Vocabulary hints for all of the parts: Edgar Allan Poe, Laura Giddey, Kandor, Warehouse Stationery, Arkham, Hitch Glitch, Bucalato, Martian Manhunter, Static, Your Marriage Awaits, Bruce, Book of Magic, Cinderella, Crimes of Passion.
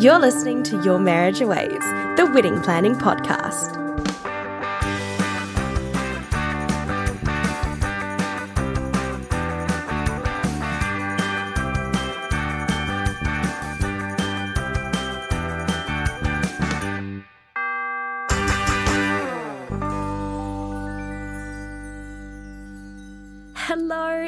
You're listening to Your Marriage Awaits, the wedding planning podcast.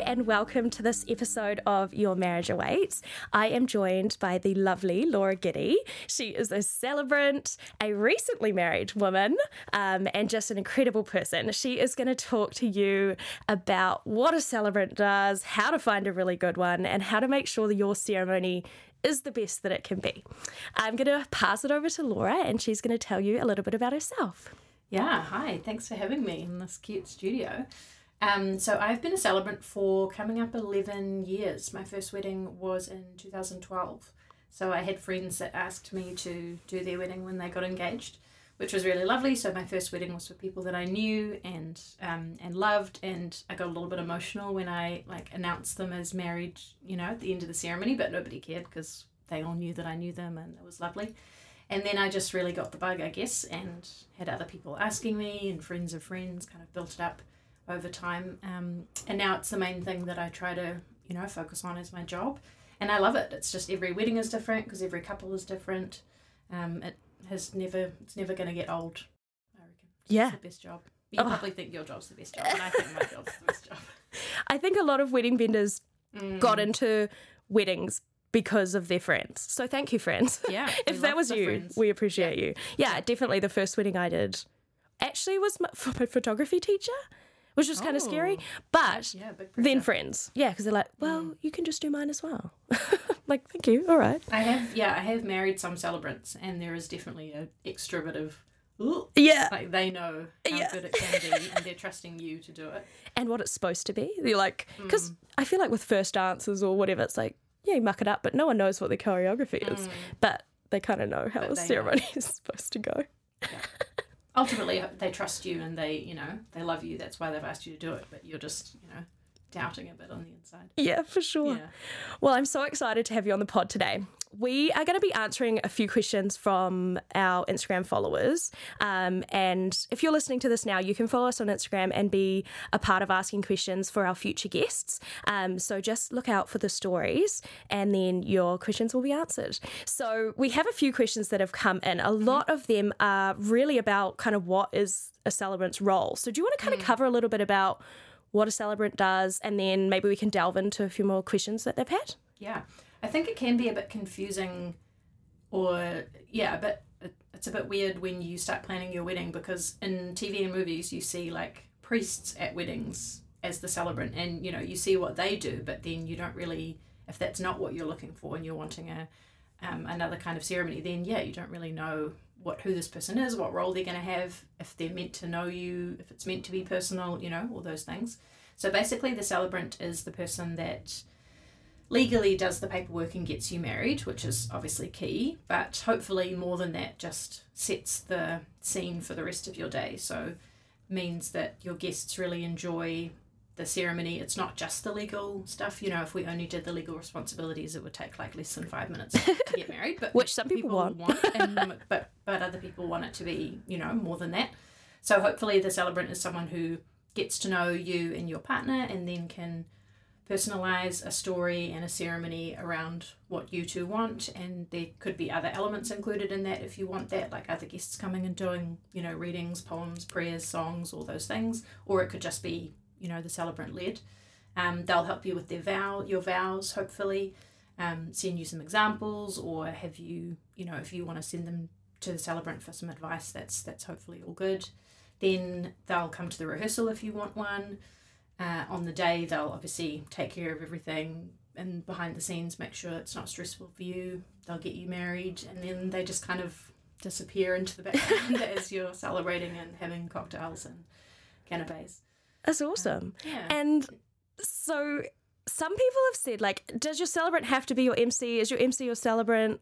And welcome to this episode of Your Marriage Awaits. I am joined by the lovely Laura Giddey. She is a celebrant, a recently married woman, and just an incredible person. She is going to talk to you about what a celebrant does, how to find a really good one, and how to make sure that your ceremony is the best that it can be. I'm going to pass it over to Laura, and she's going to tell you a little bit about herself. Yeah, hi. Thanks for having me in this cute studio. So I've been a celebrant for coming up 11 years. My first wedding was in 2012. So I had friends that asked me to do their wedding when they got engaged, which was really lovely. So my first wedding was for people that I knew and loved, and I got a little bit emotional when I announced them as married, at the end of the ceremony, but nobody cared because they all knew that I knew them, and it was lovely. And then I just really got the bug, I guess, and had other people asking me, and friends of friends kind of built it up over time, and now it's the main thing that I try to focus on as my job, and I love it. It's just every wedding is different because every couple is different. It's never going to get old, I reckon. It's the best job. You probably think your job's the best job, and I think my job's the best job. I think a lot of wedding vendors got into weddings because of their friends. So thank you, friends. Yeah. If that was you, friends, we appreciate you. Yeah, definitely. The first wedding I did actually was for my photography teacher, which was kind of scary, but then friends. Yeah, because they're like, well, you can just do mine as well. Thank you, all right. I have married some celebrants, and there is definitely an extroverted, they know how good it can be, and they're trusting you to do it. And what it's supposed to be. They're like, because I feel like with first dances or whatever, it's like, yeah, you muck it up, but no one knows what the choreography is, but they kind of know how the ceremony is supposed to go. Yeah. Ultimately, they trust you, and they, they love you. That's why they've asked you to do it, but you're just, doubting a bit on the inside. Yeah, for sure. Yeah. Well, I'm so excited to have you on the pod today. We are going to be answering a few questions from our Instagram followers. And if you're listening to this now, you can follow us on Instagram and be a part of asking questions for our future guests. So just look out for the stories, and then your questions will be answered. So we have a few questions that have come in. A lot of them are really about kind of what is a celebrant's role. So do you want to kind of cover a little bit about what a celebrant does, and then maybe we can delve into a few more questions that they've had? Yeah. I think it can be a bit confusing, or, it's a bit weird when you start planning your wedding, because in TV and movies you see, priests at weddings as the celebrant, and, you see what they do, but then you don't really, if that's not what you're looking for and you're wanting a another kind of ceremony, then, you don't really know who this person is, what role they're going to have, if they're meant to know you, if it's meant to be personal, all those things. So basically the celebrant is the person that legally does the paperwork and gets you married, which is obviously key, but hopefully more than that, just sets the scene for the rest of your day. So means that your guests really enjoy the ceremony. It's not just the legal stuff. If we only did the legal responsibilities, it would take less than 5 minutes to get married. But which some people want. But other people want it to be, more than that. So hopefully the celebrant is someone who gets to know you and your partner, and then can personalize a story and a ceremony around what you two want. And there could be other elements included in that if you want that, like other guests coming and doing, readings, poems, prayers, songs, all those things. Or it could just be, the celebrant led. They'll help you with your vows, hopefully, send you some examples, or have you, if you want to send them to the celebrant for some advice, that's hopefully all good. Then they'll come to the rehearsal if you want one. On the day, they'll obviously take care of everything, and behind the scenes, make sure it's not stressful for you. They'll get you married, and then they just kind of disappear into the background as you're celebrating and having cocktails and canapes. That's awesome. And so some people have said, does your celebrant have to be your MC? Is your MC your celebrant?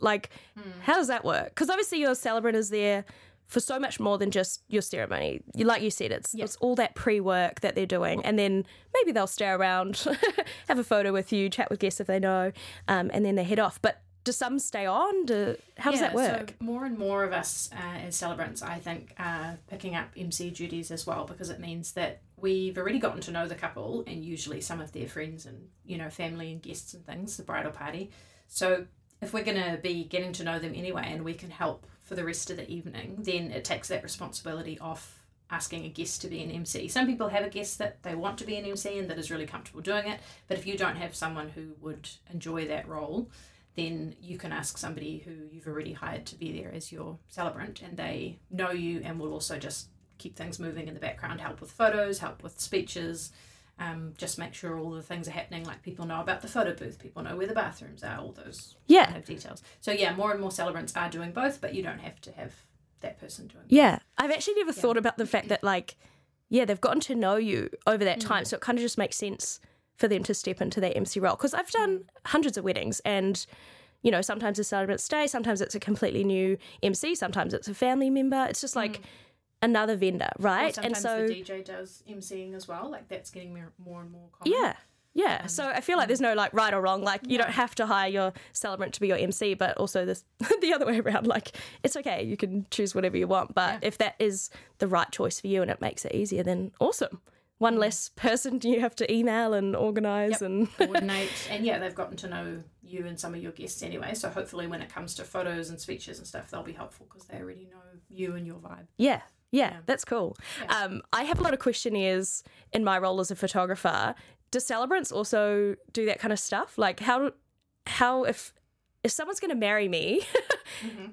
How does that work? Because obviously your celebrant is there for so much more than just your ceremony. Like you said, it's all that pre-work that they're doing. And then maybe they'll stay around, have a photo with you, chat with guests if they know, and then they head off. But do some stay on? How does that work? So more and more of us as celebrants, I think, are picking up MC duties as well, because it means that we've already gotten to know the couple and usually some of their friends and, you know, family and guests and things, the bridal party. So if we're going to be getting to know them anyway and we can help for the rest of the evening, then it takes that responsibility off asking a guest to be an MC. Some people have a guest that they want to be an MC and that is really comfortable doing it, but if you don't have someone who would enjoy that role, then you can ask somebody who you've already hired to be there as your celebrant, and they know you and will also just keep things moving in the background, help with photos, help with speeches, just make sure all the things are happening, like people know about the photo booth, people know where the bathrooms are, all those kind of details. So more and more celebrants are doing both, but you don't have to have that person doing that. Yeah, I've actually never thought about the fact that, like, they've gotten to know you over that time, so it kind of just makes sense for them to step into that MC role. Because I've done hundreds of weddings, and, you know, sometimes it's celebrant stay, sometimes it's a completely new MC, sometimes it's a family member. It's just like another vendor, right? Well, and so the DJ does MCing as well. Like, that's getting more and more common. Yeah. So I feel like there's no, like, right or wrong. Like, you don't have to hire your celebrant to be your MC, but also this the other way around. Like, it's okay. You can choose whatever you want. But if that is the right choice for you and it makes it easier, then awesome. One less person you have to email and organise and coordinate. And, they've gotten to know you and some of your guests anyway. So hopefully when it comes to photos and speeches and stuff, they'll be helpful because they already know you and your vibe. Yeah, that's cool. Yeah. I have a lot of questionnaires in my role as a photographer. Do celebrants also do that kind of stuff? Like, how if someone's going to marry me,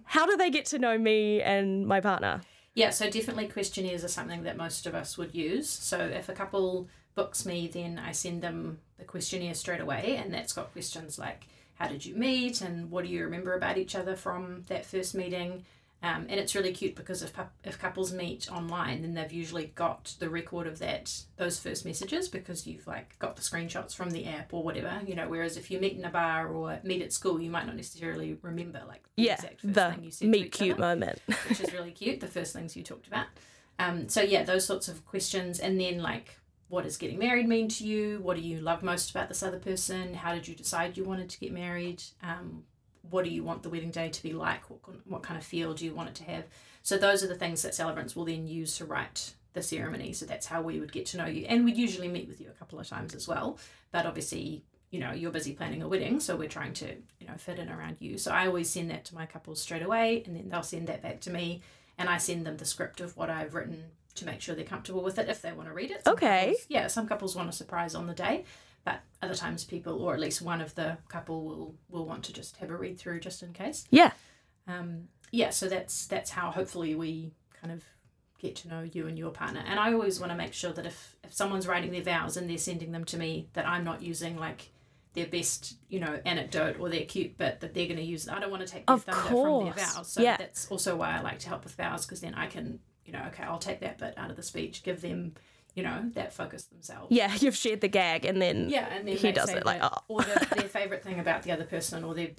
how do they get to know me and my partner? Yeah, so definitely questionnaires are something that most of us would use. So if a couple books me, then I send them the questionnaire straight away, and that's got questions like, how did you meet and what do you remember about each other from that first meeting? And it's really cute because if couples meet online, then they've usually got the record of those first messages, because you've, like, got the screenshots from the app or whatever, you know, whereas if you meet in a bar or meet at school, you might not necessarily remember, like, the exact first thing you said meet cute moment. Which is really cute, the first things you talked about. So those sorts of questions. And then, like, what does getting married mean to you? What do you love most about this other person? How did you decide you wanted to get married? What do you want the wedding day to be like? What kind of feel do you want it to have? So those are the things that celebrants will then use to write the ceremony. So that's how we would get to know you. And we'd usually meet with you a couple of times as well. But obviously, you know, you're busy planning a wedding, so we're trying to, you know, fit in around you. So I always send that to my couples straight away, and then they'll send that back to me, and I send them the script of what I've written to make sure they're comfortable with it if they want to read it. Some couples want a surprise on the day. But other times people, or at least one of the couple, will want to just have a read through just in case. So that's how hopefully we kind of get to know you and your partner. And I always want to make sure that if someone's writing their vows and they're sending them to me, that I'm not using, like, their best, you know, anecdote or their cute bit that they're going to use. I don't want to take their thunder from their vows. So that's also why I like to help with vows, because then I can, you know, okay, I'll take that bit out of the speech, give them, you know, that focus themselves. Yeah, you've shared the gag, and then, he does it, like, oh. Or their favourite thing about the other person, or their,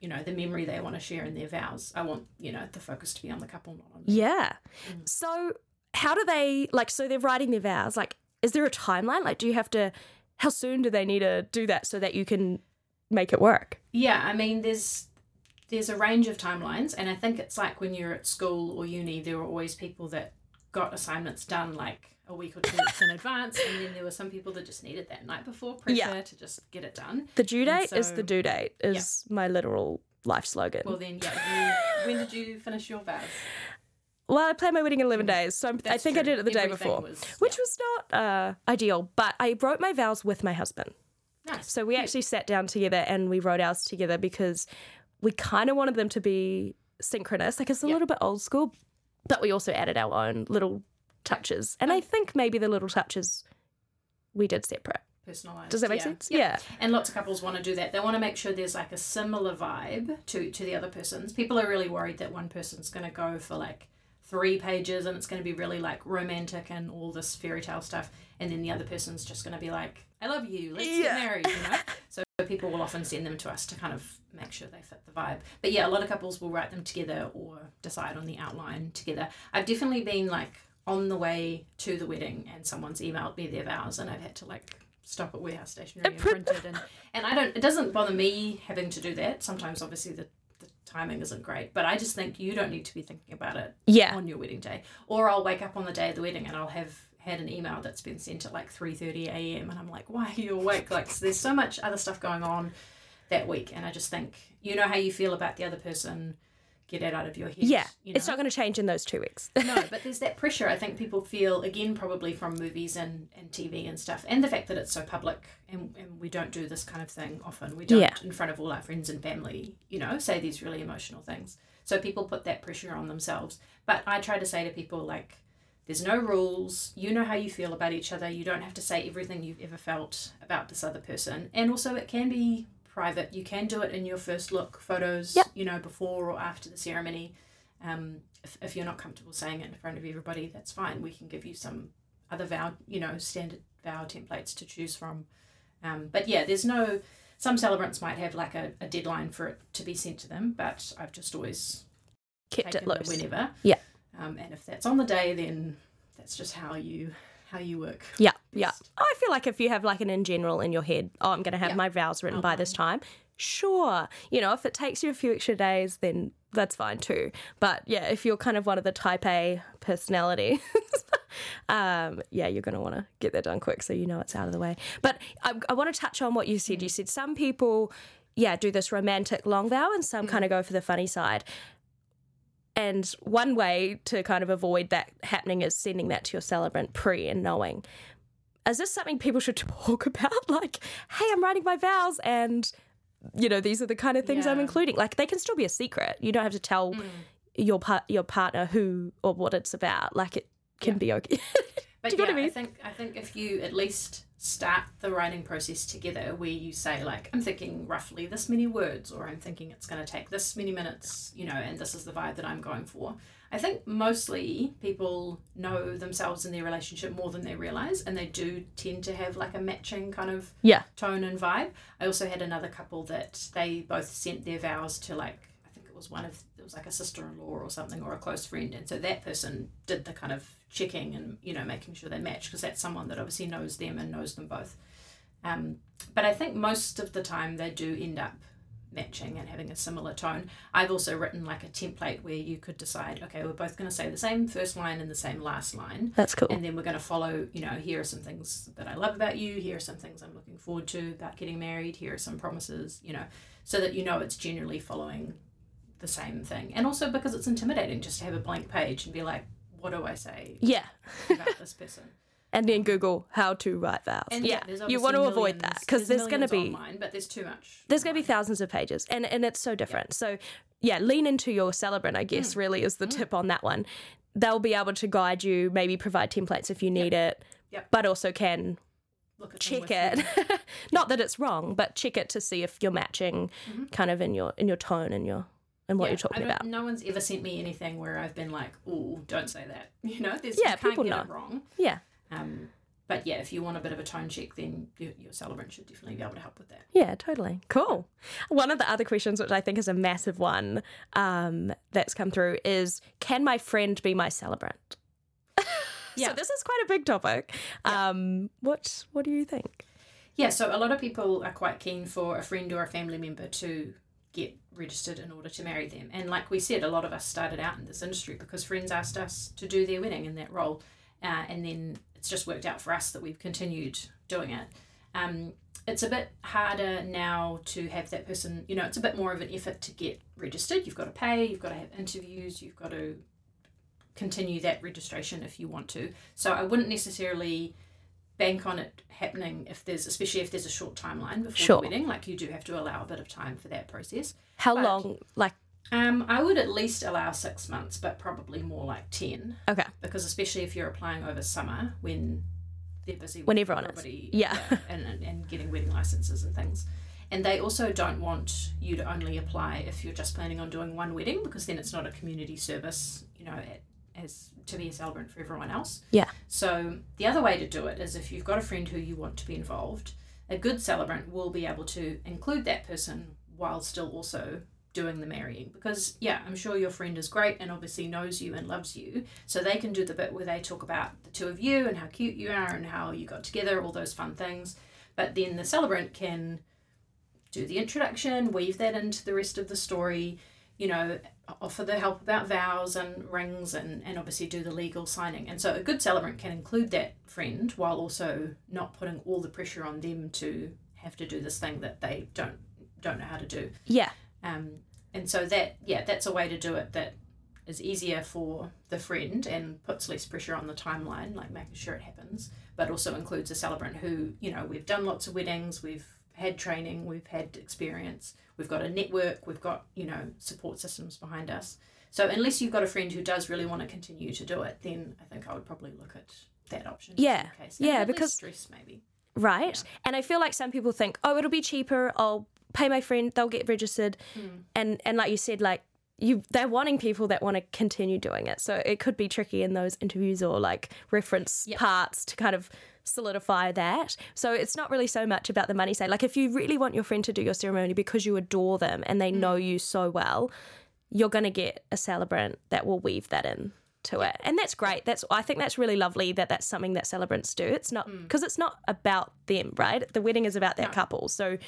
you know, the memory they want to share in their vows. I want, you know, the focus to be on the couple, not on them. Yeah. Mm. So how do they, like, so they're writing their vows. Like, is there a timeline? Like, do you have to, how soon do they need to do that so that you can make it work? Yeah, I mean, there's a range of timelines, and I think it's like when you're at school or uni, there were always people that got assignments done, like, a week or 2 weeks in advance, and then there were some people that just needed that night before pressure to just get it done. The due date is the due date is my literal life slogan. Well then, when did you finish your vows? Well, I planned my wedding in 11 days, so I think true. I did it the day before, which was not ideal, but I wrote my vows with my husband. Nice. So we actually sat down together and we wrote ours together, because we kind of wanted them to be synchronous. Like, it's a little bit old school, but we also added our own little touches, and I think maybe the little touches we did separate, personalized. Does that make sense? Yeah. And lots of couples want to do that. They want to make sure there's, like, a similar vibe to the other person's. People are really worried that one person's going to go for, like, 3 pages and it's going to be really, like, romantic and all this fairy tale stuff, and then the other person's just going to be like, I love you, let's get married, you know. So people will often send them to us to kind of make sure they fit the vibe. But a lot of couples will write them together or decide on the outline together. I've definitely been, like, on the way to the wedding and someone's emailed me their vows, and I've had to, like, stuff at Warehouse Stationery and printed. And I don't, it doesn't bother me having to do that. Sometimes, obviously, the timing isn't great. But I just think you don't need to be thinking about it on your wedding day. Or I'll wake up on the day of the wedding and I'll have had an email that's been sent at like 3:30 a.m. and I'm like, why are you awake? Like, so there's so much other stuff going on that week. And I just think, you know how you feel about the other person, get it out of your head. Yeah, you know? It's not going to change in those 2 weeks. No, but there's that pressure I think people feel, again, probably from movies and TV and stuff, and the fact that it's so public and we don't do this kind of thing often. We don't, in front of all our friends and family, you know, say these really emotional things. So people put that pressure on themselves. But I try to say to people, like, there's no rules. You know how you feel about each other. You don't have to say everything you've ever felt about this other person. And also it can be private. You can do it in your first look photos, you know, before or after the ceremony. If you're not comfortable saying it in front of everybody, that's fine. We can give you some other vow, you know, standard vow templates to choose from. But yeah, there's no, some celebrants might have like a deadline for it to be sent to them, but I've just always kept it loose. Whenever. Yeah. And if that's on the day, then that's just how you work. Yeah, yeah. I feel like if you have like an in general in your head, oh, I'm going to have my vows written by this time, sure. You know, if it takes you a few extra days, then that's fine too. But, yeah, if you're kind of one of the type A personalities, you're going to want to get that done quick so you know it's out of the way. But I want to touch on what you said. You said some people, do this romantic long vow and some kind of go for the funny side. And one way to kind of avoid that happening is sending that to your celebrant pre and knowing. Is this something people should talk about? Like, hey, I'm writing my vows and, you know, these are the kind of things I'm including. Like, they can still be a secret. You don't have to tell your partner who or what it's about. Like, it can be okay. But you know what I mean? I think if you at least start the writing process together where you say, like, I'm thinking roughly this many words, or I'm thinking it's going to take this many minutes, you know, and this is the vibe that I'm going for. I think mostly people know themselves and their relationship more than they realise, and they do tend to have like a matching kind of tone and vibe. I also had another couple that they both sent their vows to, like, I think it was like a sister-in-law or something, or a close friend, and so that person did the kind of checking and, you know, making sure they match, because that's someone that obviously knows them and knows them both. But I think most of the time they do end up matching and having a similar tone. I've also written like a template where you could decide, okay, we're both going to say the same first line and the same last line. That's cool. And then we're going to follow, you know, here are some things that I love about you, here are some things I'm looking forward to about getting married, here are some promises, you know, so that you know it's generally following the same thing. And also because it's intimidating just to have a blank page and be like, what do I say about this person? And then Google how to write vows. And you want to avoid that, because there's going to be online, but there's too much. There's going to be thousands of pages, and it's so different. So, lean into your celebrant, I guess, really is the tip on that one. They'll be able to guide you, maybe provide templates if you need it, but also can check it. Not that it's wrong, but check it to see if you're matching kind of in your tone and your... and what you're talking about. No one's ever sent me anything where I've been like, oh, don't say that. You know, there's you can't get it wrong. Yeah. But yeah, if you want a bit of a tone check, then your celebrant should definitely be able to help with that. Yeah, totally. Cool. One of the other questions, which I think is a massive one, that's come through, is can my friend be my celebrant? So this is quite a big topic. What do you think? Yeah, so a lot of people are quite keen for a friend or a family member to get registered in order to marry them. And like we said, a lot of us started out in this industry because friends asked us to do their wedding in that role, and then it's just worked out for us that we've continued doing it. It's a bit harder now to have that person, you know, it's a bit more of an effort to get registered. You've got to pay, you've got to have interviews, you've got to continue that registration if you want to. So I wouldn't necessarily bank on it happening especially if there's a short timeline before the wedding. Like, you do have to allow a bit of time for that process. How long? Like, I would at least allow 6 months, but probably more like 10. Okay. Because especially if you're applying over summer when they're busy with everybody, and getting wedding licenses and things. And they also don't want you to only apply if you're just planning on doing one wedding, because then it's not a community service, you know, as to be a celebrant for everyone else. Yeah. So the other way to do it is if you've got a friend who you want to be involved, a good celebrant will be able to include that person while still also doing the marrying. Because, I'm sure your friend is great and obviously knows you and loves you, so they can do the bit where they talk about the two of you and how cute you are and how you got together, all those fun things. But then the celebrant can do the introduction, weave that into the rest of the story, you know, offer the help about vows and rings, and obviously do the legal signing. And so a good celebrant can include that friend while also not putting all the pressure on them to have to do this thing that they don't know how to do. Yeah. And so that's a way to do it that is easier for the friend and puts less pressure on the timeline, like making sure it happens, but also includes a celebrant who, you know, we've done lots of weddings, we've had training, we've had experience, we've got a network, we've got, you know, support systems behind us. So unless you've got a friend who does really want to continue to do it, then I think I would probably look at that option. Yeah, in case. Yeah, because stress maybe. Right. Yeah. And I feel like some people think, oh, it'll be cheaper, I'll pay my friend, they'll get registered. Mm. And like you said, like, they're wanting people that want to continue doing it. So it could be tricky in those interviews or like reference parts to kind of solidify that. So it's not really so much about the money side. Like if you really want your friend to do your ceremony because you adore them and they know you so well, you're going to get a celebrant that will weave that in to it. And that's great. I think that's really lovely that that's something that celebrants do. It's not because it's not about them, right? The wedding is about that couple. So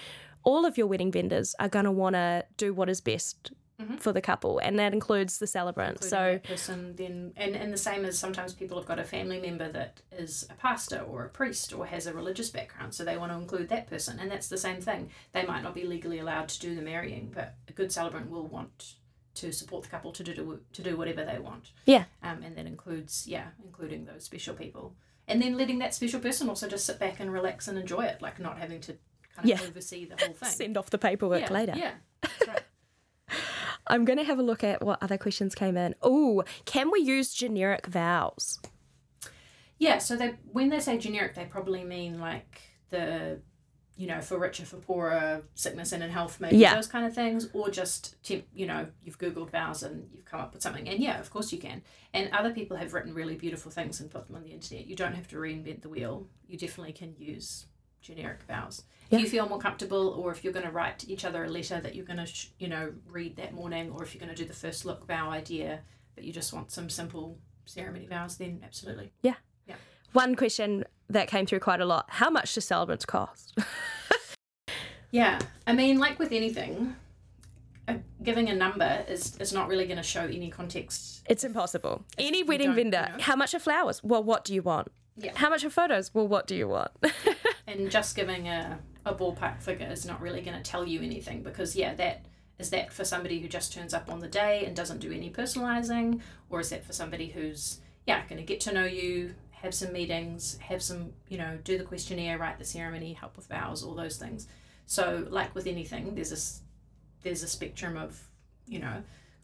all of your wedding vendors are going to want to do what is best for the couple, and that includes the celebrant. Including so person, then, and the same as sometimes people have got a family member that is a pastor or a priest or has a religious background, so they want to include that person, and that's the same thing. They might not be legally allowed to do the marrying, but a good celebrant will want to support the couple to do whatever they want. Yeah. And that includes including those special people, and then letting that special person also just sit back and relax and enjoy it, like not having to kind of oversee the whole thing. Send off the paperwork later. Yeah, that's right. I'm going to have a look at what other questions came in. Oh, can we use generic vows? Yeah, so when they say generic, they probably mean like the, you know, for richer, for poorer, sickness and in health, maybe those kind of things, or just, you know, you've Googled vows and you've come up with something. And yeah, of course you can. And other people have written really beautiful things and put them on the internet. You don't have to reinvent the wheel. You definitely can use generic vows. If you feel more comfortable, or if you're going to write each other a letter that you're going to, read that morning, or if you're going to do the first look vow idea, but you just want some simple ceremony vows, then absolutely. Yeah. Yeah. One question that came through quite a lot: how much do celebrants cost? Yeah. I mean, like with anything, giving a number is not really going to show any context. It's impossible. Any wedding vendor, how much are flowers? Well, what do you want? Yeah. How much are photos? Well, what do you want? And just giving a ballpark figure is not really going to tell you anything, because, that is that for somebody who just turns up on the day and doesn't do any personalising, or is that for somebody who's, going to get to know you, have some meetings, have some, do the questionnaire, write the ceremony, help with vows, all those things. So, like with anything, there's a spectrum of,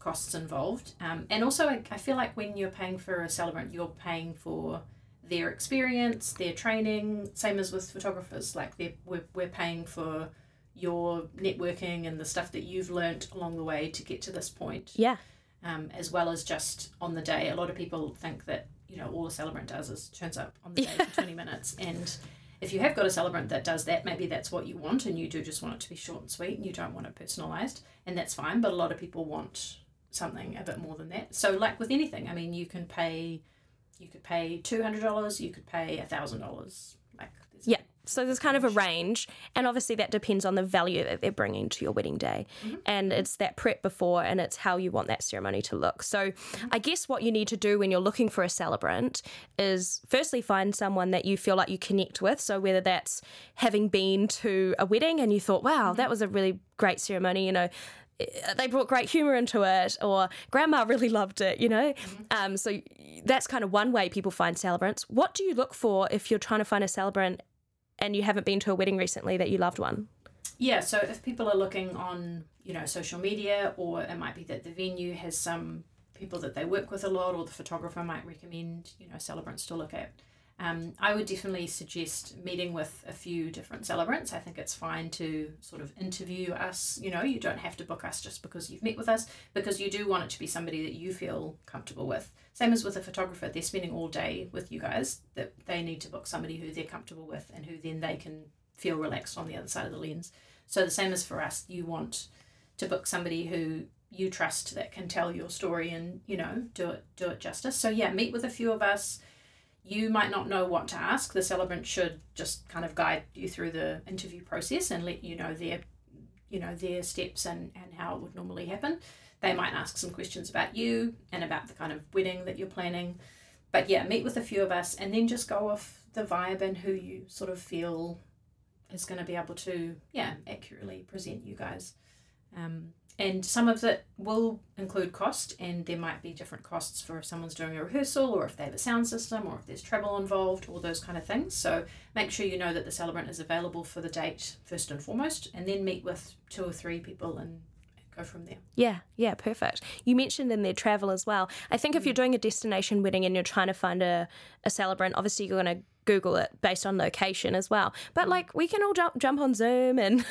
costs involved. And also, I feel like when you're paying for a celebrant, you're paying for their experience, their training, same as with photographers, like we're paying for your networking and the stuff that you've learnt along the way to get to this point. Yeah. As well as just on the day. A lot of people think that, all a celebrant does is turns up on the day for 20 minutes. And if you have got a celebrant that does that, maybe that's what you want, and you do just want it to be short and sweet, and you don't want it personalised, and that's fine. But a lot of people want something a bit more than that. So like with anything, I mean, you could pay $200, you could pay $1,000. So there's kind of a range, and obviously that depends on the value that they're bringing to your wedding day. Mm-hmm. And it's that prep before, and it's how you want that ceremony to look. So I guess what you need to do when you're looking for a celebrant is firstly find someone that you feel like you connect with. So whether that's having been to a wedding and you thought, wow, that was a really great ceremony, they brought great humour into it, or grandma really loved it, So that's kind of one way people find celebrants. What do you look for if you're trying to find a celebrant and you haven't been to a wedding recently that you loved one? Yeah, so if people are looking on, social media, or it might be that the venue has some people that they work with a lot, or the photographer might recommend, celebrants to look at. I would definitely suggest meeting with a few different celebrants. I think it's fine to sort of interview us. You don't have to book us just because you've met with us, because you do want it to be somebody that you feel comfortable with. Same as with a photographer, they're spending all day with you guys, that they need to book somebody who they're comfortable with and who then they can feel relaxed on the other side of the lens. So the same as for us, you want to book somebody who you trust that can tell your story and, do it justice. So meet with a few of us. You might not know what to ask. The celebrant should just kind of guide you through the interview process and let you know their steps and how it would normally happen. They might ask some questions about you and about the kind of wedding that you're planning. But yeah, meet with a few of us and then just go off the vibe and who you sort of feel is going to be able to, accurately present you guys. And some of it will include cost, and there might be different costs for if someone's doing a rehearsal or if they have a sound system or if there's travel involved, all those kind of things. So make sure you know that the celebrant is available for the date first and foremost, and then meet with 2 or 3 people and go from there. Yeah, perfect. You mentioned in their travel as well. I think if you're doing a destination wedding and you're trying to find a celebrant, obviously you're going to Google it based on location as well, but like we can all jump on Zoom and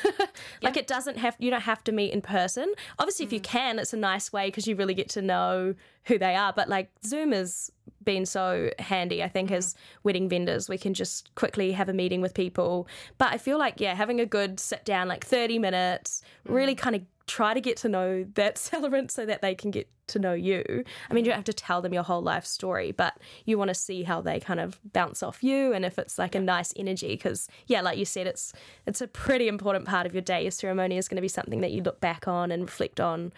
it doesn't have, you don't have to meet in person, obviously. If you can, it's a nice way because you really get to know who they are, but like Zoom has been so handy, I think, as wedding vendors. We can just quickly have a meeting with people, but I feel like having a good sit down, like 30 minutes, really kind of try to get to know that celebrant so that they can get to know you. I mean, you don't have to tell them your whole life story, but you want to see how they kind of bounce off you and if it's like a nice energy, because like you said, it's a pretty important part of your day. Your ceremony is going to be something that you look back on and reflect on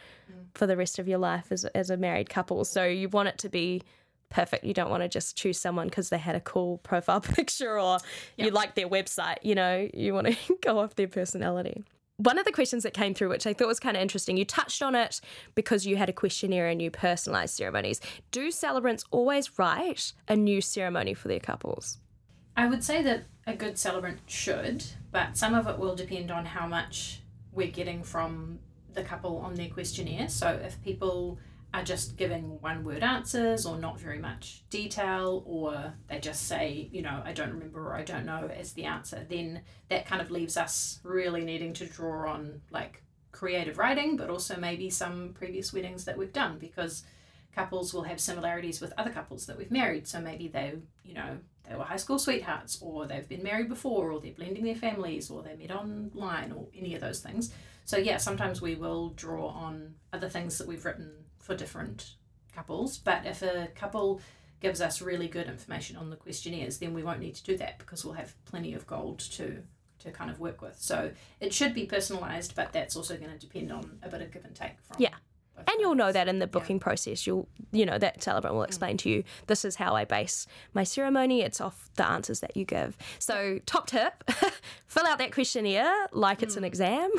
for the rest of your life as a married couple, so you want it to be perfect. You don't want to just choose someone because they had a cool profile picture or you like their website. You want to go off their personality. One of the questions that came through, which I thought was kind of interesting, you touched on it because you had a questionnaire and you personalised ceremonies. Do celebrants always write a new ceremony for their couples? I would say that a good celebrant should, but some of it will depend on how much we're getting from the couple on their questionnaire. So if people are just giving one-word answers or not very much detail, or they just say, I don't remember or I don't know as the answer, then that kind of leaves us really needing to draw on like creative writing, but also maybe some previous weddings that we've done, because couples will have similarities with other couples that we've married. So maybe they were high school sweethearts, or they've been married before, or they're blending their families, or they met online, or any of those things. So sometimes we will draw on other things that we've written for different couples, but if a couple gives us really good information on the questionnaires, then we won't need to do that because we'll have plenty of gold to kind of work with. So it should be personalised, but that's also going to depend on a bit of give and take from both parties. You'll know that in the booking process. You'll that celebrant will explain to you, this is how I base my ceremony, it's off the answers that you give. So top tip, fill out that questionnaire like it's an exam.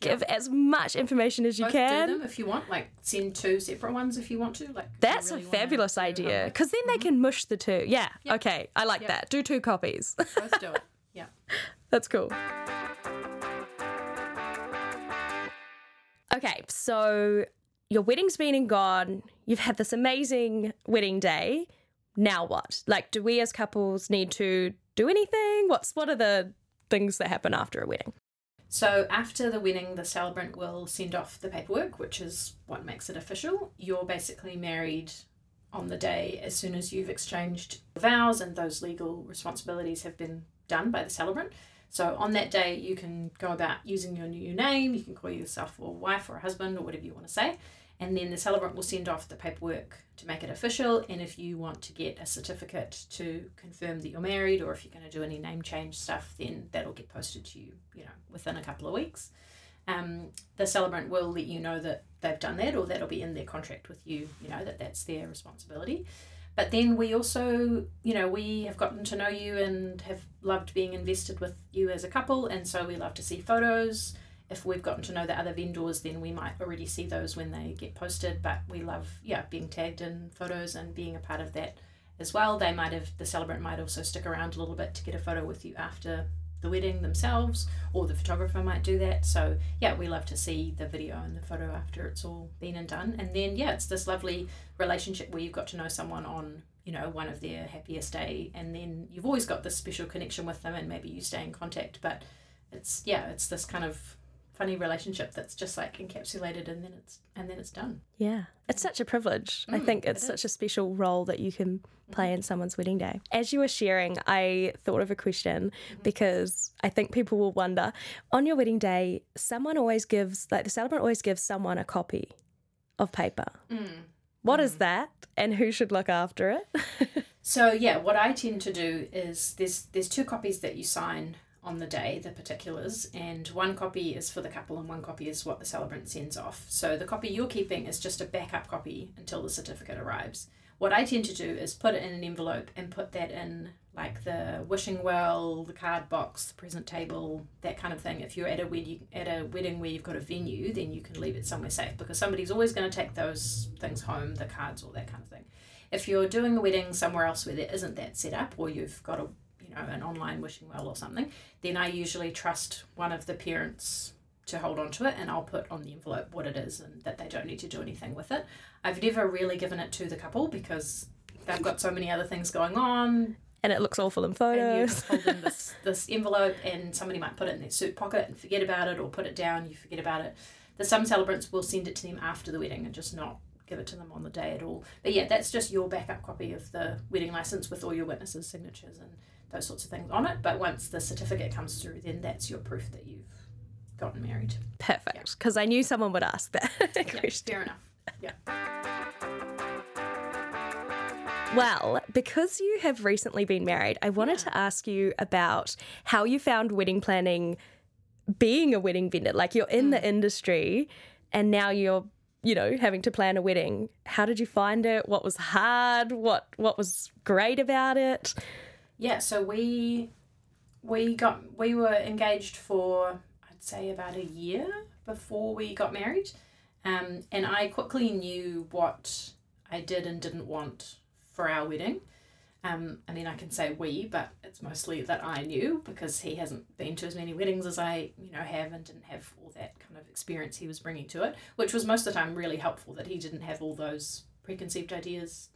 Give as much information as you can. Do them if you want, like send 2 separate ones if you want to. That's really a fabulous idea, because then they can mush the 2. Yeah, yep. Okay, I like that. Do 2 copies. Both do it, yeah. That's cool. Okay, so your wedding's been and gone. You've had this amazing wedding day. Now what? Like, do we as couples need to do anything? What are the things that happen after a wedding? So after the wedding, the celebrant will send off the paperwork, which is what makes it official. You're basically married on the day as soon as you've exchanged vows and those legal responsibilities have been done by the celebrant. So on that day, you can go about using your new name. You can call yourself a wife or a husband or whatever you want to say. And then the celebrant will send off the paperwork to make it official. And if you want to get a certificate to confirm that you're married, or if you're going to do any name change stuff, then that'll get posted to you, within a couple of weeks. The celebrant will let you know that they've done that, or that'll be in their contract with you, that that's their responsibility. But then we also, we have gotten to know you and have loved being invested with you as a couple. And so we love to see photos. If we've gotten to know the other vendors, then we might already see those when they get posted, but we love being tagged in photos and being a part of that as well. The celebrant might also stick around a little bit to get a photo with you after the wedding themselves, or the photographer might do that. So we love to see the video and the photo after it's all been and done. And then it's this lovely relationship where you've got to know someone on one of their happiest day, and then you've always got this special connection with them, and maybe you stay in contact, but it's this kind of funny relationship that's just like encapsulated, and then it's done. Yeah, it's such a privilege. I think it's such a special role that you can play in someone's wedding day. As you were sharing, I thought of a question because I think people will wonder, on your wedding day, the celebrant always gives someone a copy of paper. What is that, and who should look after it? So yeah, what I tend to do is there's two copies that you sign on the day, the particulars, and one copy is for the couple and one copy is what the celebrant sends off. So the copy you're keeping is just a backup copy until the certificate arrives. What I tend to do is put it in an envelope and put that in like the wishing well, the card box, the present table, that kind of thing. If you're at a wedding where you've got a venue, then you can leave it somewhere safe because somebody's always going to take those things home, the cards, all that kind of thing. If you're doing a wedding somewhere else where there isn't that set up, or you've got an online wishing well or something, then I usually trust one of the parents to hold on to it, and I'll put on the envelope what it is and that they don't need to do anything with it. I've never really given it to the couple because they've got so many other things going on. And it looks awful in photos. And you just hold in this envelope, and somebody might put it in their suit pocket and forget about it, or put it down, you forget about it. Some celebrants will send it to them after the wedding and just not give it to them on the day at all. But yeah, that's just your backup copy of the wedding licence with all your witnesses' signatures and those sorts of things on it. But once the certificate comes through, then that's your proof that you've gotten married. Perfect, because I knew someone would ask that question. Fair enough. Well, because you have recently been married, I wanted to ask you about how you found wedding planning, being a wedding vendor. Like, you're in the industry and now you're, having to plan a wedding. How did you find it? What was hard? What was great about it? Yeah, so we were engaged for, I'd say, about a year before we got married. And I quickly knew what I did and didn't want for our wedding. I mean, I can say we, but it's mostly that I knew, because he hasn't been to as many weddings as I, have, and didn't have all that kind of experience he was bringing to it, which was most of the time really helpful that he didn't have all those preconceived ideas,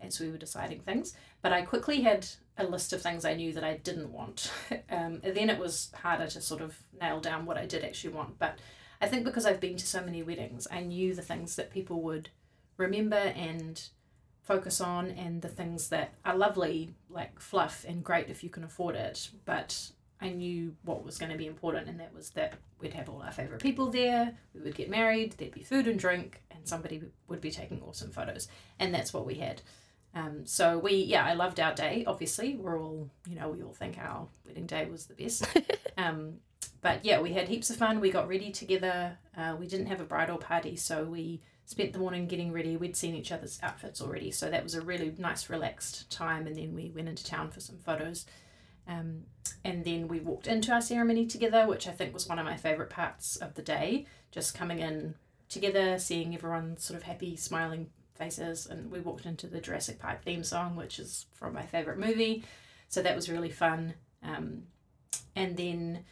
as we were deciding things. But I quickly had a list of things I knew that I didn't want. And then it was harder to sort of nail down what I did actually want. But I think because I've been to so many weddings, I knew the things that people would remember and focus on, and the things that are lovely, like fluff, and great if you can afford it. But I knew what was going to be important, and that was that we'd have all our favourite people there, we would get married, there'd be food and drink, and somebody would be taking awesome photos. And that's what we had. So I loved our day, obviously. We're all, we all think our wedding day was the best. But yeah, we had heaps of fun. We got ready together. We didn't have a bridal party, so we spent the morning getting ready. We'd seen each other's outfits already, so that was a really nice, relaxed time. And then we went into town for some photos. And then we walked into our ceremony together, which I think was one of my favourite parts of the day, just coming in together, seeing everyone sort of happy, smiling faces. And we walked into the Jurassic Park theme song, which is from my favourite movie. So that was really fun. And then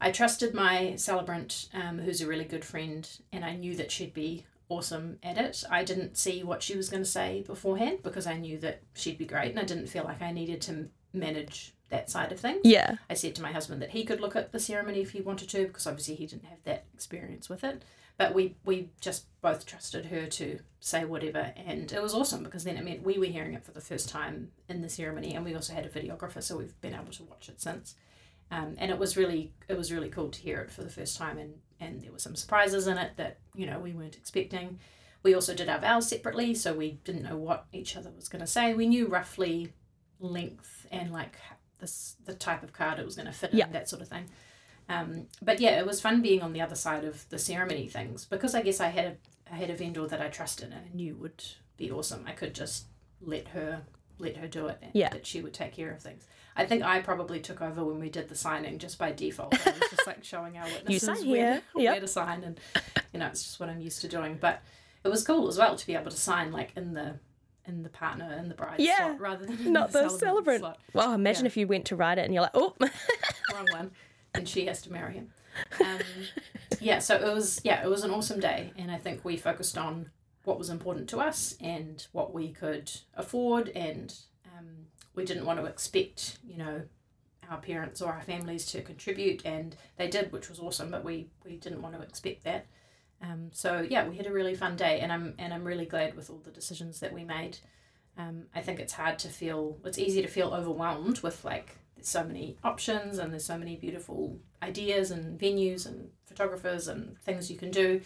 I trusted my celebrant, who's a really good friend, and I knew that she'd be awesome at it. I didn't see what she was going to say beforehand because I knew that she'd be great, and I didn't feel like I needed to manage that side of things. Yeah. I said to my husband that he could look at the ceremony if he wanted to, because obviously he didn't have that experience with it. But we just both trusted her to say whatever, and it was awesome because then it meant we were hearing it for the first time in the ceremony, and we also had a videographer, so we've been able to watch it since. And it was really cool to hear it for the first time, and there were some surprises in it that, we weren't expecting. We also did our vows separately, so we didn't know what each other was going to say. We knew roughly length and like the type of card it was going to fit in, that sort of thing. But yeah, it was fun being on the other side of the ceremony things, because I guess I had a vendor that I trusted and I knew would be awesome. I could just let her do it, and that she would take care of things. I think I probably took over when we did the signing just by default. I was just like showing our witnesses where to sign, and it's just what I'm used to doing. But it was cool as well to be able to sign like in the partner and the bride slot rather than in not the celebrant slot. Well, imagine if you went to write it and you're like, oh, wrong one, and she has to marry him. So it was an awesome day, and I think we focused on what was important to us and what we could afford, and we didn't want to expect, our parents or our families to contribute, and they did, which was awesome, but we didn't want to expect that. We had a really fun day, and I'm really glad with all the decisions that we made. I think it's easy to feel overwhelmed with like there's so many options and there's so many beautiful ideas and venues and photographers and things you can do,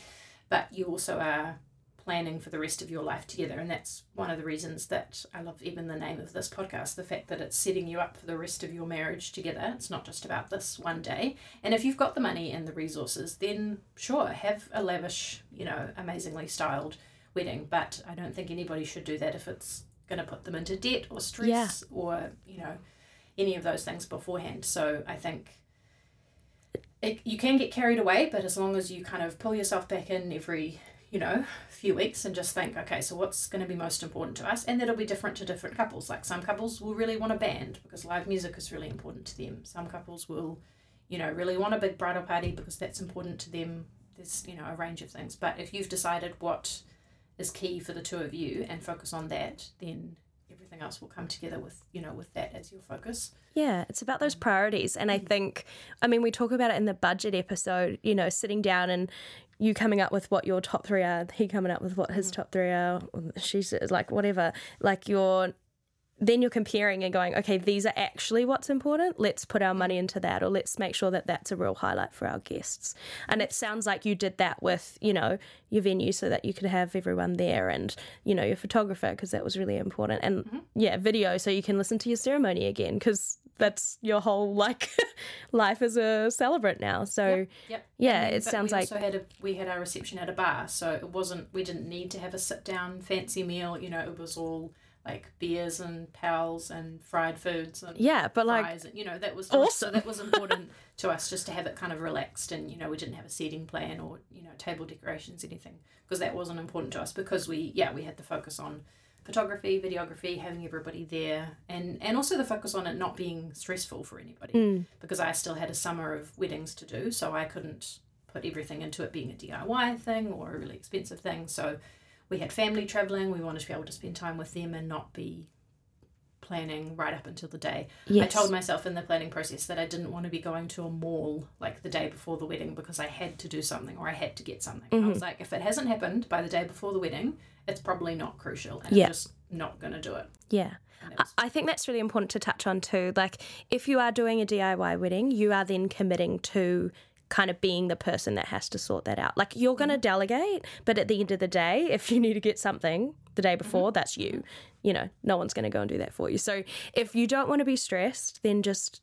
but you also are planning for the rest of your life together. And that's one of the reasons that I love even the name of this podcast, the fact that it's setting you up for the rest of your marriage together. It's not just about this one day. And if you've got the money and the resources, then sure, have a lavish, amazingly styled wedding. But I don't think anybody should do that if it's going to put them into debt or stress or, any of those things beforehand. So I think you can get carried away, but as long as you kind of pull yourself back in every, few weeks and just think, okay, so what's going to be most important to us? And that'll be different to different couples. Like some couples will really want a band because live music is really important to them. Some couples will, really want a big bridal party because that's important to them. There's, a range of things. But if you've decided what is key for the two of you and focus on that, then everything else will come together with, with that as your focus. Yeah, it's about those priorities. And I think, we talk about it in the budget episode, sitting down and you coming up with what your top three are, he coming up with what his top three are, she's like whatever, like then you're comparing and going, okay, these are actually what's important. Let's put our money into that, or let's make sure that that's a real highlight for our guests. And it sounds like you did that with, your venue so that you could have everyone there and, your photographer because that was really important. And, video so you can listen to your ceremony again because that's your whole, life as a celebrant now. So, it sounds like... We had our reception at a bar, so it wasn't... We didn't need to have a sit-down fancy meal. It was all... beers and pals and fried foods and fries and, that was awesome. So that was important to us just to have it kind of relaxed and, we didn't have a seating plan or, table decorations, anything, because that wasn't important to us because we had the focus on photography, videography, having everybody there and also the focus on it not being stressful for anybody because I still had a summer of weddings to do, so I couldn't put everything into it being a DIY thing or a really expensive thing. So we had family travelling. We wanted to be able to spend time with them and not be planning right up until the day. Yes. I told myself in the planning process that I didn't want to be going to a mall the day before the wedding because I had to do something or I had to get something. Mm-hmm. I was like, if it hasn't happened by the day before the wedding, it's probably not crucial and I'm just not going to do it. Yeah. I think that's really important to touch on too. If you are doing a DIY wedding, you are then committing to kind of being the person that has to sort that out. You're going to delegate, but at the end of the day, if you need to get something the day before, that's you. No one's going to go and do that for you. So if you don't want to be stressed, then just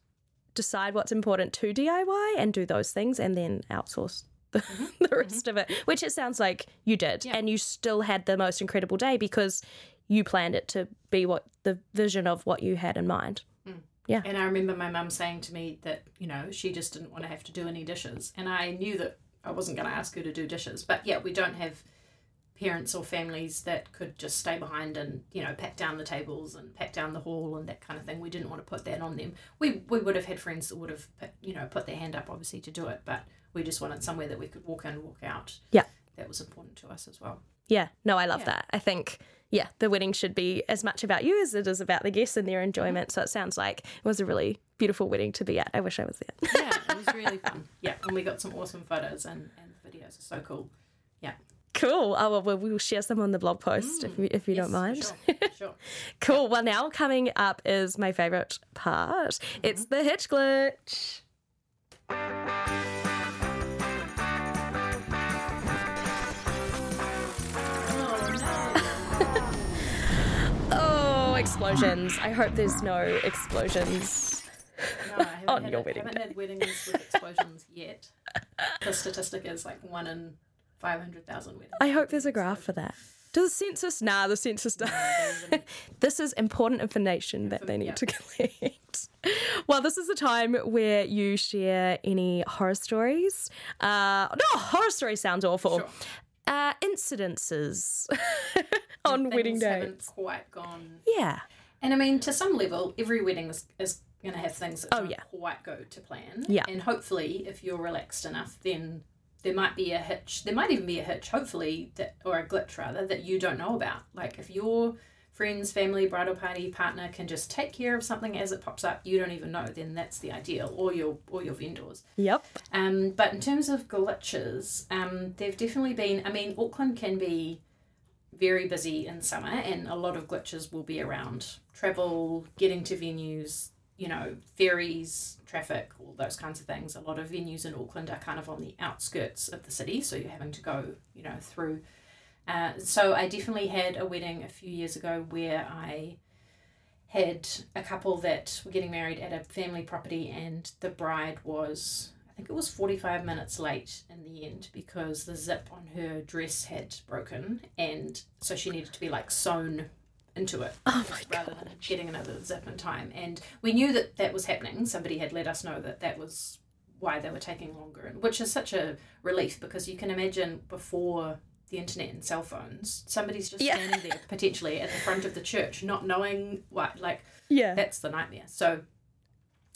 decide what's important to DIY and do those things and then outsource the rest of it, which it sounds like you did. Yeah. And you still had the most incredible day because you planned it to be what the vision of what you had in mind. Yeah. And I remember my mum saying to me that, she just didn't want to have to do any dishes. And I knew that I wasn't going to ask her to do dishes. But, we don't have parents or families that could just stay behind and, pack down the tables and pack down the hall and that kind of thing. We didn't want to put that on them. We would have had friends that would have, put their hand up, obviously, to do it. But we just wanted somewhere that we could walk in, walk out. Yeah. That was important to us as well. Yeah. No, I love that. I think... Yeah, the wedding should be as much about you as it is about the guests and their enjoyment. So it sounds like it was a really beautiful wedding to be at. I wish I was there. Yeah, it was really fun. Yeah, and we got some awesome photos and the videos are so cool. Yeah. Cool. Oh, well, we'll share some on the blog post if you don't mind. Sure. Cool. Well, now coming up is my favourite part. It's the Hitch Glitch. Explosions. I hope there's no explosions on your wedding day. I haven't had weddings with explosions yet. The statistic is 1 in 500,000 weddings. I hope there's a graph for that. Does the census? Nah, the census does. This is important information that they need to collect. Well, this is the time where you share any horror stories. No, horror story sounds awful. Sure. Incidences on wedding days haven't quite gone. Yeah, and to some level, every wedding is going to have things that don't quite go to plan. Yeah, and hopefully, if you're relaxed enough, then there might be a hitch. There might even be a hitch, hopefully, or a glitch rather that you don't know about. If your friends, family, bridal party, partner can just take care of something as it pops up, you don't even know. Then that's the ideal, or your vendors. Yep. But in terms of glitches, they've definitely been. Auckland can be very busy in summer, and a lot of glitches will be around travel, getting to venues, ferries, traffic, all those kinds of things. A lot of venues in Auckland are kind of on the outskirts of the city, so you're having to go, through So I definitely had a wedding a few years ago where I had a couple that were getting married at a family property, and the bride was, I think it was 45 minutes late in the end because the zip on her dress had broken, and so she needed to be like sewn into it rather than getting another zip in time. And we knew that that was happening. Somebody had let us know that that was why they were taking longer, and which is such a relief because you can imagine before the internet and cell phones, somebody's just standing there potentially at the front of the church not knowing what, like, that's the nightmare. So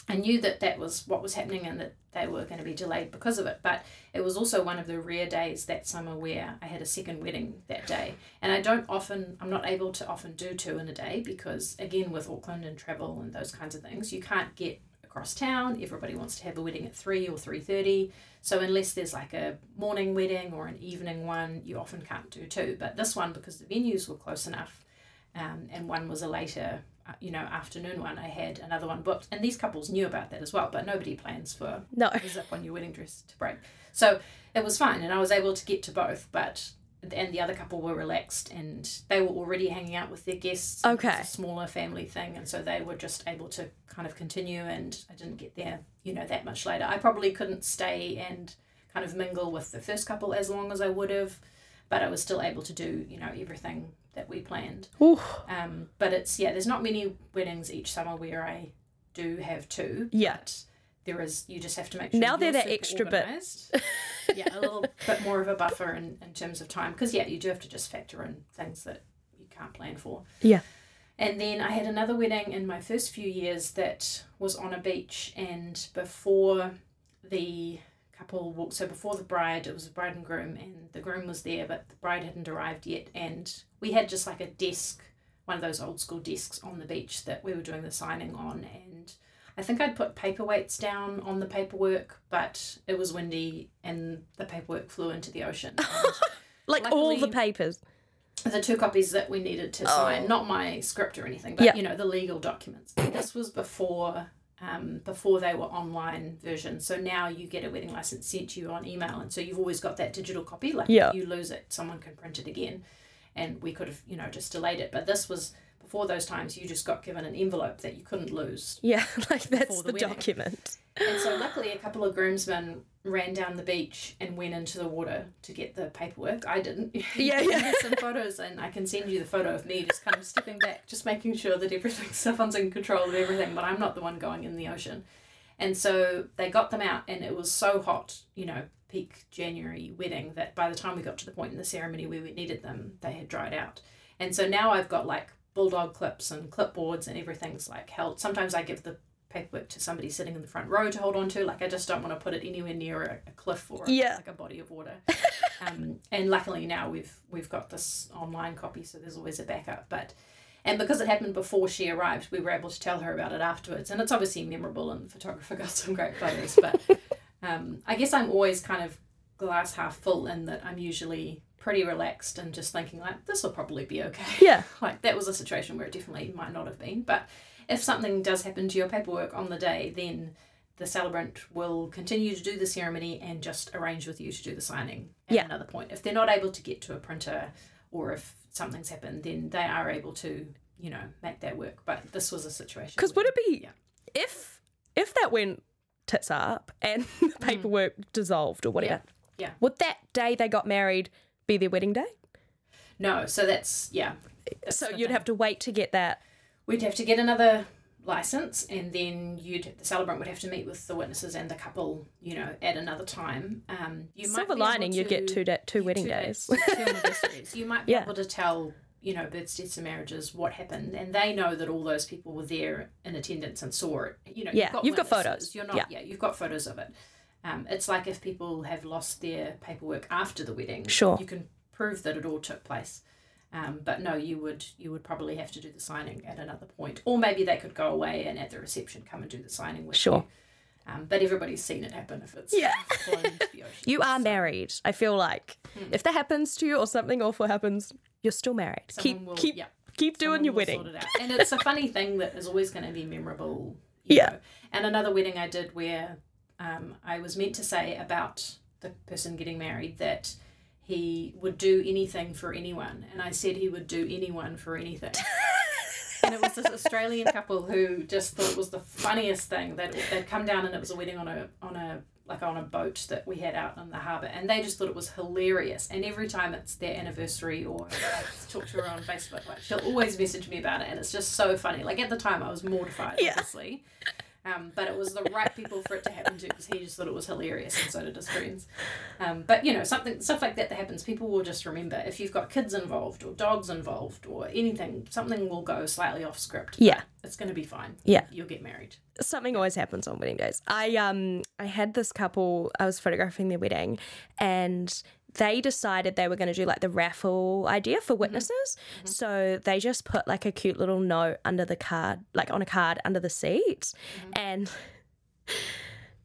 I knew that that was what was happening and that they were going to be delayed because of it, but it was also one of the rare days that summer where I had a second wedding that day, and I'm not able to often do two in a day because, again, with Auckland and travel and those kinds of things, you can't get across town. Everybody wants to have a wedding at 3 or 3:30, so unless there's like a morning wedding or an evening one, you often can't do two. But this one, because the venues were close enough, and one was a later afternoon one, I had another one booked, and these couples knew about that as well, but nobody plans for the zip on your wedding dress to break, so it was fine, and I was able to get to both. But and the other couple were relaxed, and they were already hanging out with their guests. Okay. It was a smaller family thing, and so they were just able to kind of continue, and I didn't get there, that much later. I probably couldn't stay and kind of mingle with the first couple as long as I would have, but I was still able to do, everything that we planned. Ooh. But it's, there's not many weddings each summer where I do have two. Yeah. But there is, you just have to make sure now they're that extra organized bit. A little bit more of a buffer in terms of time, because you do have to just factor in things that you can't plan for. And then I had another wedding in my first few years that was on a beach, and before the bride, it was a bride and groom, and the groom was there but the bride hadn't arrived yet, and we had just like a desk, one of those old school desks on the beach that we were doing the signing on, and I think I'd put paperweights down on the paperwork, but it was windy and the paperwork flew into the ocean. Luckily, all the papers? The two copies that we needed to sign, not my script or anything, but, the legal documents. This was before they were online versions. So now you get a wedding licence sent to you on email, and so you've always got that digital copy. If you lose it, someone can print it again, and we could have, just delayed it. But this was... before those times, you just got given an envelope that you couldn't lose. That's the document. And so luckily a couple of groomsmen ran down the beach and went into the water to get the paperwork. I didn't. I had some photos, and I can send you the photo of me just kind of stepping back, just making sure that someone's in control of everything, but I'm not the one going in the ocean. And so they got them out, and it was so hot, peak January wedding, that by the time we got to the point in the ceremony where we needed them, they had dried out. And so now I've got like bulldog clips and clipboards and everything's like held. Sometimes I give the paperwork to somebody sitting in the front row to hold on to. I just don't want to put it anywhere near a cliff or a body of water. And luckily now we've got this online copy, so there's always a backup. And because it happened before she arrived, we were able to tell her about it afterwards. And it's obviously memorable, and the photographer got some great photos. But I guess I'm always kind of glass half full in that I'm usually pretty relaxed and just thinking this will probably be okay. That was a situation where it definitely might not have been, but if something does happen to your paperwork on the day, then the celebrant will continue to do the ceremony and just arrange with you to do the signing at another point. If they're not able to get to a printer, or if something's happened, then they are able to make that work. But this was a situation because would it be if that went tits up and the paperwork dissolved or whatever, would that day they got married be their wedding day? No, so that's, So you'd have to wait to get that. We'd have to get another license, and then the celebrant would have to meet with the witnesses and the couple, at another time. Silver lining, you'd get two wedding days. Two anniversaries. You might be able to tell, births, deaths and marriages, what happened, and they know that all those people were there in attendance and saw it. You've got photos. You're not, you've got photos of it. It's like if people have lost their paperwork after the wedding, you can prove that it all took place. But no, you would probably have to do the signing at another point, or maybe they could go away and at the reception come and do the signing with you. But everybody's seen it happen if it's flown into the ocean. You are married. I feel like if that happens to you or something awful happens, you're still married. Keep doing your wedding. Sort it out. And it's a funny thing that is always going to be memorable. You know. And another wedding I did where. I was meant to say about the person getting married that he would do anything for anyone. And I said he would do anyone for anything. And it was this Australian couple who just thought it was the funniest thing. They'd come down and it was a wedding on a boat that we had out in the harbour, and they just thought it was hilarious. And every time it's their anniversary or I talk to her on Facebook, like, she'll always message me about it, and it's just so funny. Like, at the time I was mortified, obviously, but it was the right people for it to happen to, because he just thought it was hilarious, and so did his friends. But you know, stuff like that happens. People will just remember, if you've got kids involved or dogs involved or anything, something will go slightly off script. Yeah, it's going to be fine. Yeah, you'll get married. Something always happens on wedding days. I had this couple, I was photographing their wedding, and they decided they were going to do like the raffle idea for witnesses. Mm-hmm. So they just put like a cute little note under the card, like on a card under the seat. Mm-hmm. And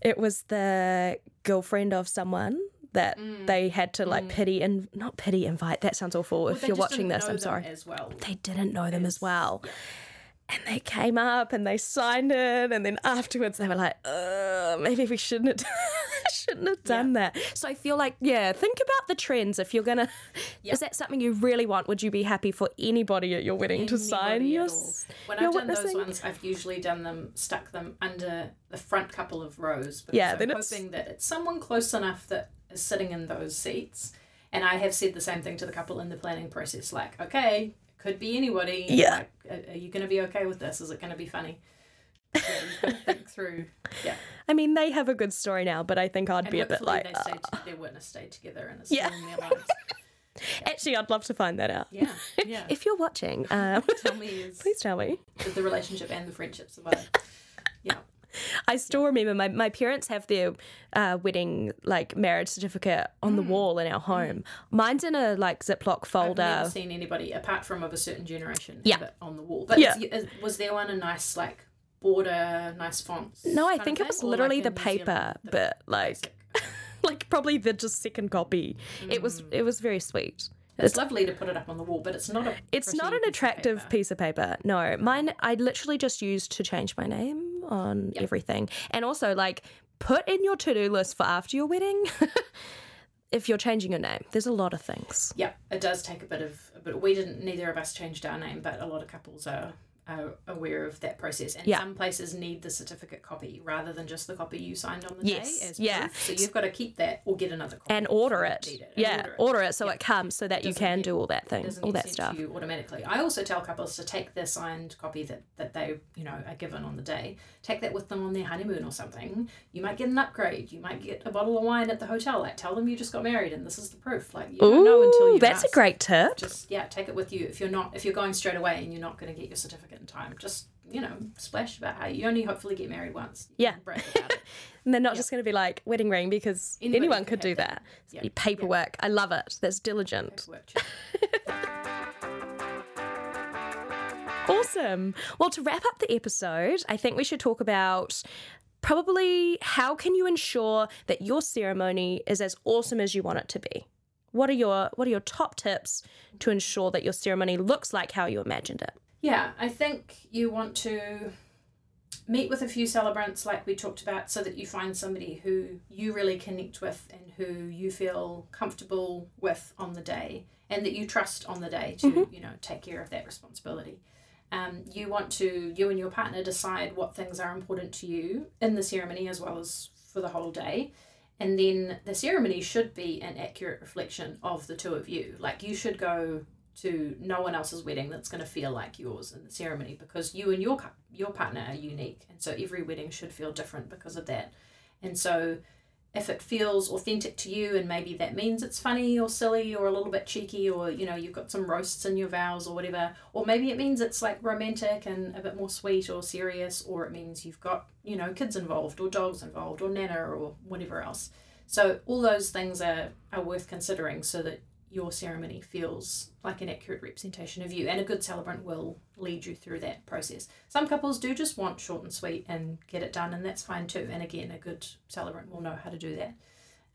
it was the girlfriend of someone that they had to like invite. That sounds awful. Well, if you're watching this, I'm sorry. As well. They didn't know them as well. Yeah. And they came up and they signed it, and then afterwards they were like, maybe we shouldn't have done that. So I feel like, think about the trends. If you're going to, is that something you really want? Would you be happy for anybody at your wedding to sign yours? When I've done those ones, I've usually done them, stuck them under the front couple of rows. Yeah, I'm hoping that it's someone close enough that is sitting in those seats. And I have said the same thing to the couple in the planning process, like, okay, could be anybody. Yeah. Like, are you going to be okay with this? Is it going to be funny? So you've got to think through. Yeah. I mean, they have a good story now, but I think I'd be a bit like, their witness stayed together and it's still in their lives. Yeah. Actually, I'd love to find that out. Yeah. Yeah. If you're watching, please tell me. The relationship and the friendship survived. Yeah. I still remember my parents have their wedding, like, marriage certificate on the wall in our home. Mine's in a, like, Ziploc folder. I've never seen anybody, apart from of a certain generation, have it on the wall. But was there one a nice, like, border, nice fonts? No, I think it was literally like the paper, but, like, like probably the just second copy. It was very sweet. It's lovely to put it up on the wall, but it's not an attractive piece of paper. No, mine I literally just used to change my name on everything. And also, like, put in your to-do list for after your wedding if you're changing your name. There's a lot of things. Yeah, it does take a bit. We didn't, neither of us changed our name, but a lot of couples are aware of that process, and some places need the certificate copy rather than just the copy you signed on the day as proof. So you've got to keep that or get another copy and order it. Order it so it comes so that you can do all that thing, all that stuff. To you automatically. I also tell couples to take their signed copy that they are given on the day, take that with them on their honeymoon or something. You might get an upgrade. You might get a bottle of wine at the hotel. Like, tell them you just got married and this is the proof. Like, you don't know until you. That's a great tip. Just take it with you if you're going straight away and you're not going to get your certificate in time. Just, splash about how you only hopefully get married once. Yeah. And they're not just going to be like, wedding ring, because anyone could do that. Yeah. Paperwork. Yeah. I love it. That's diligent. Awesome. Well, to wrap up the episode, I think we should talk about probably how can you ensure that your ceremony is as awesome as you want it to be? What are your top tips to ensure that your ceremony looks like how you imagined it? Yeah, I think you want to meet with a few celebrants like we talked about, so that you find somebody who you really connect with and who you feel comfortable with on the day, and that you trust on the day to, take care of that responsibility. You want to, you and your partner, decide what things are important to you in the ceremony as well as for the whole day. And then the ceremony should be an accurate reflection of the two of you. Like, you should go to no one else's wedding that's going to feel like yours in the ceremony, because you and your partner are unique, and so every wedding should feel different because of that. And so if it feels authentic to you, and maybe that means it's funny or silly or a little bit cheeky, or you've got some roasts in your vows or whatever, or maybe it means it's like romantic and a bit more sweet or serious, or it means you've got kids involved or dogs involved or nana or whatever else. So all those things are worth considering, so that your ceremony feels like an accurate representation of you, and a good celebrant will lead you through that process. Some couples do just want short and sweet and get it done, and that's fine too. And again, a good celebrant will know how to do that.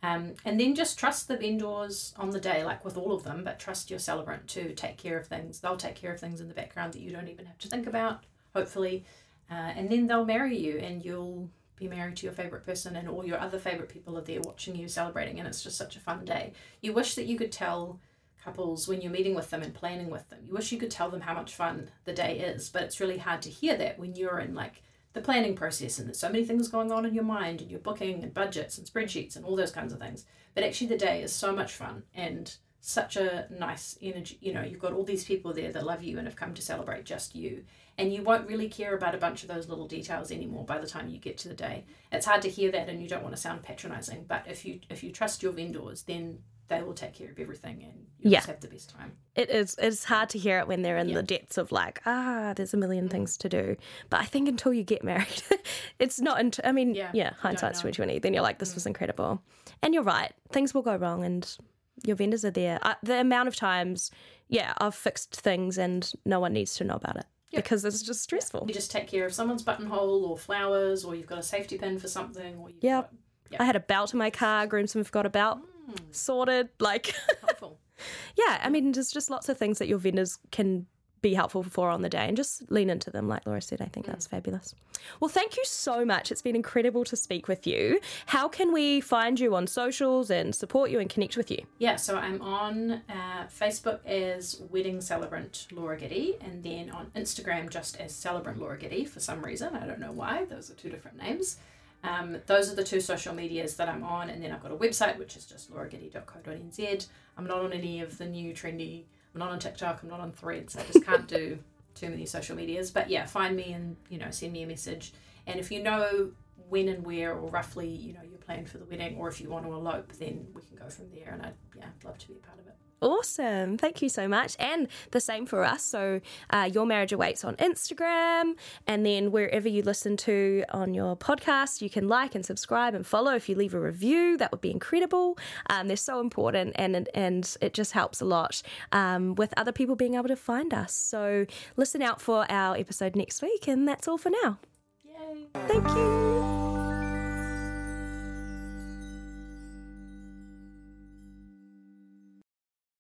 And then just trust the vendors on the day, like with all of them, but trust your celebrant to take care of things. They'll take care of things in the background that you don't even have to think about, hopefully. And then they'll marry you, and you'll be married to your favorite person and all your other favorite people are there watching you celebrating, and it's just such a fun day. You wish that you could tell couples when you're meeting with them and planning with them, you wish you could tell them how much fun the day is, but it's really hard to hear that when you're in like the planning process and there's so many things going on in your mind and your booking and budgets and spreadsheets and all those kinds of things. But actually the day is so much fun and such a nice energy, you know, you've got all these people there that love you and have come to celebrate just you, and you won't really care about a bunch of those little details anymore by the time you get to the day. It's hard to hear that, and you don't want to sound patronizing, but if you trust your vendors, then they will take care of everything, and you'll just have the best time. It's hard to hear it when they're in the depths of like, there's a million things to do. But I think until you get married, it's not, hindsight's 20/20. Then you're like, this was incredible. And you're right, things will go wrong and your vendors are there. The amount of times, I've fixed things and no one needs to know about it because it's just stressful. You just take care of someone's buttonhole or flowers, or you've got a safety pin for something. Or I had a belt in my car, groomsmen forgot a belt. Sorted, like helpful. There's just lots of things that your vendors can be helpful for on the day, and just lean into them, like Laura said. I think that's fabulous. Well, thank you so much. It's been incredible to speak with you. How can we find you on socials and support you and connect with you? So I'm on Facebook as Wedding Celebrant Laura Giddey, and then on Instagram just as Celebrant Laura Giddey. For some reason, I don't know why, those are two different names. Those are the two social medias that I'm on, and then I've got a website which is just lauragiddey.co.nz. I'm not on any of the new trendy, I'm not on TikTok, I'm not on Threads, I just can't do too many social medias, but find me and send me a message. And if you know when and where, or roughly you're planned for the wedding, or if you want to elope, then we can go from there, and I'd love to be a part of it. Awesome. Thank you so much. And the same for us. So Your Marriage Awaits on Instagram, and then wherever you listen to on your podcast, you can like and subscribe and follow. If you leave a review, that would be incredible. They're so important, and it just helps a lot with other people being able to find us. So listen out for our episode next week, and that's all for now. Yay. Thank you.